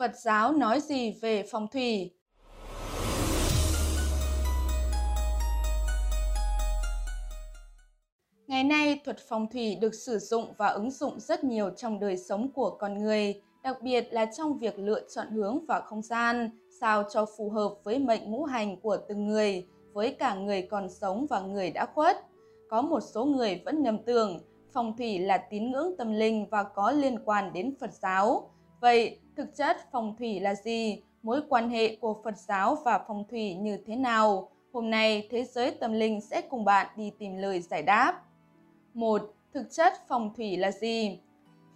Phật giáo nói gì về phong thủy? Ngày nay, thuật phong thủy được sử dụng và ứng dụng rất nhiều trong đời sống của con người, đặc biệt là trong việc lựa chọn hướng và không gian, sao cho phù hợp với mệnh ngũ hành của từng người, với cả người còn sống và người đã khuất. Có một số người vẫn nhầm tưởng phong thủy là tín ngưỡng tâm linh và có liên quan đến Phật giáo. Vậy, thực chất phong thủy là gì? Mối quan hệ của Phật giáo và phong thủy như thế nào? Hôm nay, Thế giới tâm linh sẽ cùng bạn đi tìm lời giải đáp. 1. Thực chất phong thủy là gì?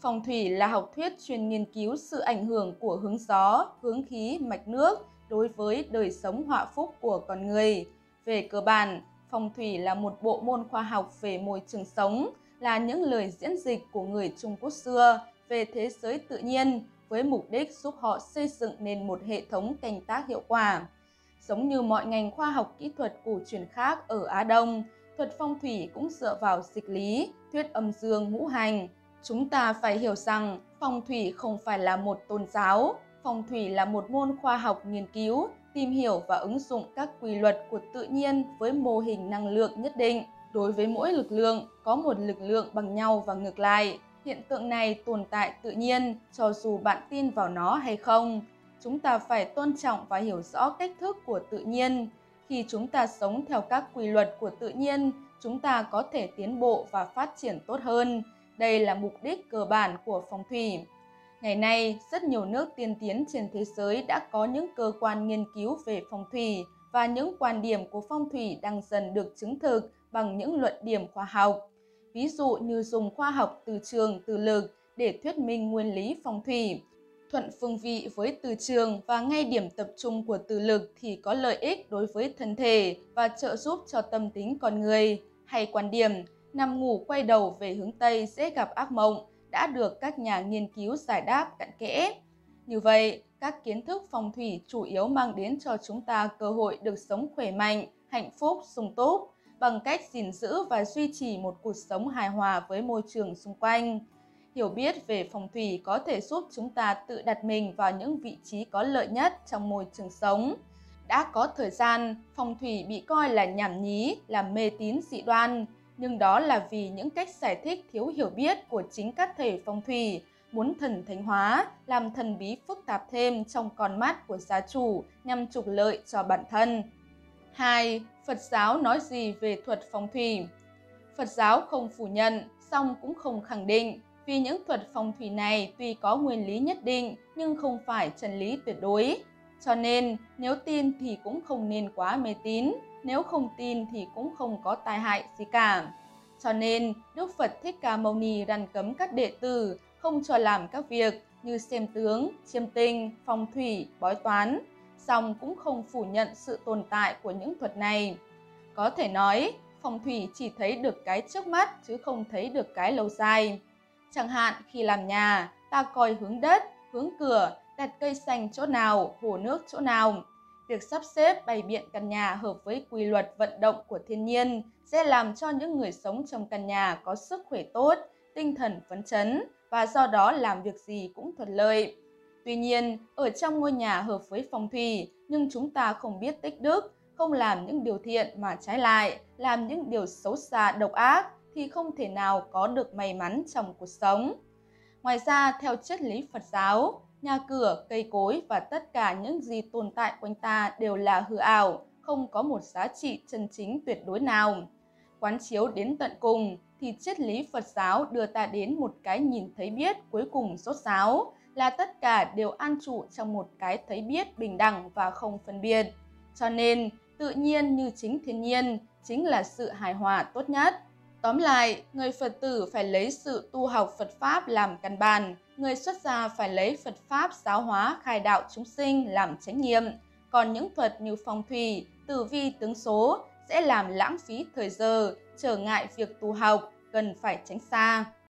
Phong thủy là học thuyết chuyên nghiên cứu sự ảnh hưởng của hướng gió, hướng khí, mạch nước đối với đời sống họa phúc của con người. Về cơ bản, phong thủy là một bộ môn khoa học về môi trường sống, là những lời diễn dịch của người Trung Quốc xưa về thế giới tự nhiên với mục đích giúp họ xây dựng nên một hệ thống canh tác hiệu quả. Giống như mọi ngành khoa học kỹ thuật cổ truyền khác ở Á Đông, thuật phong thủy cũng dựa vào dịch lý, thuyết âm dương ngũ hành. Chúng ta phải hiểu rằng phong thủy không phải là một tôn giáo, phong thủy là một môn khoa học nghiên cứu, tìm hiểu và ứng dụng các quy luật của tự nhiên với mô hình năng lượng nhất định. Đối với mỗi lực lượng, có một lực lượng bằng nhau và ngược lại. Hiện tượng này tồn tại tự nhiên, cho dù bạn tin vào nó hay không. Chúng ta phải tôn trọng và hiểu rõ cách thức của tự nhiên. Khi chúng ta sống theo các quy luật của tự nhiên, chúng ta có thể tiến bộ và phát triển tốt hơn. Đây là mục đích cơ bản của phong thủy. Ngày nay, rất nhiều nước tiên tiến trên thế giới đã có những cơ quan nghiên cứu về phong thủy và những quan điểm của phong thủy đang dần được chứng thực bằng những luận điểm khoa học. Ví dụ như dùng khoa học từ trường từ lực để thuyết minh nguyên lý phong thủy. Thuận phương vị với từ trường và ngay điểm tập trung của từ lực thì có lợi ích đối với thân thể và trợ giúp cho tâm tính con người. Hay quan điểm, nằm ngủ quay đầu về hướng Tây sẽ gặp ác mộng, đã được các nhà nghiên cứu giải đáp cặn kẽ. Như vậy, các kiến thức phong thủy chủ yếu mang đến cho chúng ta cơ hội được sống khỏe mạnh, hạnh phúc, sung túc, bằng cách gìn giữ và duy trì một cuộc sống hài hòa với môi trường xung quanh. Hiểu biết về phong thủy có thể giúp chúng ta tự đặt mình vào những vị trí có lợi nhất trong môi trường sống. Đã có thời gian, phong thủy bị coi là nhảm nhí, là mê tín dị đoan, nhưng đó là vì những cách giải thích thiếu hiểu biết của chính các thầy phong thủy, muốn thần thánh hóa, làm thần bí phức tạp thêm trong con mắt của gia chủ nhằm trục lợi cho bản thân. 2. Phật giáo nói gì về thuật phong thủy? Phật giáo không phủ nhận, song cũng không khẳng định, vì những thuật phong thủy này tuy có nguyên lý nhất định nhưng không phải chân lý tuyệt đối. Cho nên, nếu tin thì cũng không nên quá mê tín, nếu không tin thì cũng không có tai hại gì cả. Cho nên, Đức Phật Thích Ca Mâu Ni răn cấm các đệ tử không cho làm các việc như xem tướng, chiêm tinh, phong thủy, bói toán, song cũng không phủ nhận sự tồn tại của những thuật này. Có thể nói, phong thủy chỉ thấy được cái trước mắt chứ không thấy được cái lâu dài. Chẳng hạn khi làm nhà, ta coi hướng đất, hướng cửa, đặt cây xanh chỗ nào, hồ nước chỗ nào. Việc sắp xếp bày biện căn nhà hợp với quy luật vận động của thiên nhiên sẽ làm cho những người sống trong căn nhà có sức khỏe tốt, tinh thần phấn chấn và do đó làm việc gì cũng thuận lợi. Tuy nhiên, ở trong ngôi nhà hợp với phong thủy, nhưng chúng ta không biết tích đức, không làm những điều thiện mà trái lại, làm những điều xấu xa độc ác thì không thể nào có được may mắn trong cuộc sống. Ngoài ra, theo triết lý Phật giáo, nhà cửa, cây cối và tất cả những gì tồn tại quanh ta đều là hư ảo, không có một giá trị chân chính tuyệt đối nào. Quán chiếu đến tận cùng thì triết lý Phật giáo đưa ta đến một cái nhìn thấy biết cuối cùng rốt ráo, là tất cả đều an trụ trong một cái thấy biết bình đẳng và không phân biệt. Cho nên, tự nhiên như chính thiên nhiên chính là sự hài hòa tốt nhất. Tóm lại, người Phật tử phải lấy sự tu học Phật Pháp làm căn bản, người xuất gia phải lấy Phật Pháp giáo hóa khai đạo chúng sinh làm chánh niệm. Còn những thuật như phong thủy, tử vi tướng số sẽ làm lãng phí thời giờ, trở ngại việc tu học, cần phải tránh xa.